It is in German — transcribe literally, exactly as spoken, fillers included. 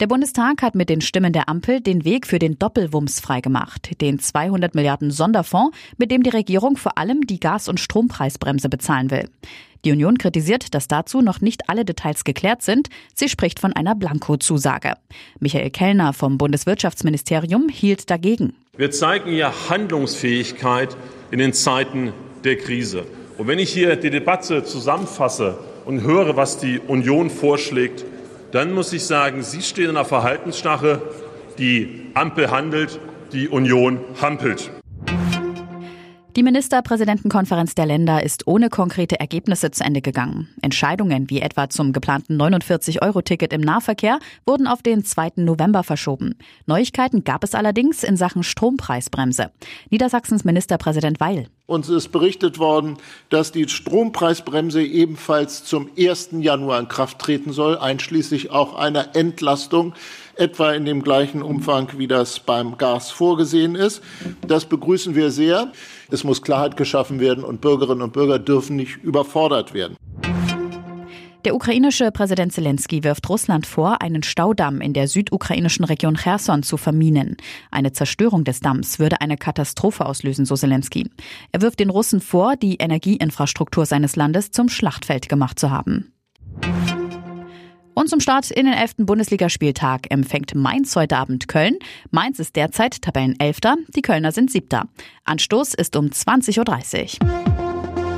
Der Bundestag hat mit den Stimmen der Ampel den Weg für den Doppelwumms freigemacht, den zweihundert Milliarden Sonderfonds, mit dem die Regierung vor allem die Gas- und Strompreisbremse bezahlen will. Die Union kritisiert, dass dazu noch nicht alle Details geklärt sind. Sie spricht von einer Blankozusage. Michael Kellner vom Bundeswirtschaftsministerium hielt dagegen. Wir zeigen ja Handlungsfähigkeit in den Zeiten der Krise. Und wenn ich hier die Debatte zusammenfasse und höre, was die Union vorschlägt, dann muss ich sagen, Sie stehen in einer Verhaltensstache, die Ampel handelt, die Union hampelt. Die Ministerpräsidentenkonferenz der Länder ist ohne konkrete Ergebnisse zu Ende gegangen. Entscheidungen wie etwa zum geplanten neunundvierzig Euro Ticket im Nahverkehr wurden auf den zweiten November verschoben. Neuigkeiten gab es allerdings in Sachen Strompreisbremse. Niedersachsens Ministerpräsident Weil. Uns ist berichtet worden, dass die Strompreisbremse ebenfalls zum ersten Januar in Kraft treten soll, einschließlich auch einer Entlastung, etwa in dem gleichen Umfang, wie das beim Gas vorgesehen ist. Das begrüßen wir sehr. Es muss Klarheit geschaffen werden und Bürgerinnen und Bürger dürfen nicht überfordert werden. Der ukrainische Präsident Zelensky wirft Russland vor, einen Staudamm in der südukrainischen Region Cherson zu verminen. Eine Zerstörung des Damms würde eine Katastrophe auslösen, so Zelensky. Er wirft den Russen vor, die Energieinfrastruktur seines Landes zum Schlachtfeld gemacht zu haben. Und zum Start in den elften Bundesligaspieltag empfängt Mainz heute Abend Köln. Mainz ist derzeit Tabellenelfter, die Kölner sind Siebter. Anstoß ist um zwanzig Uhr dreißig.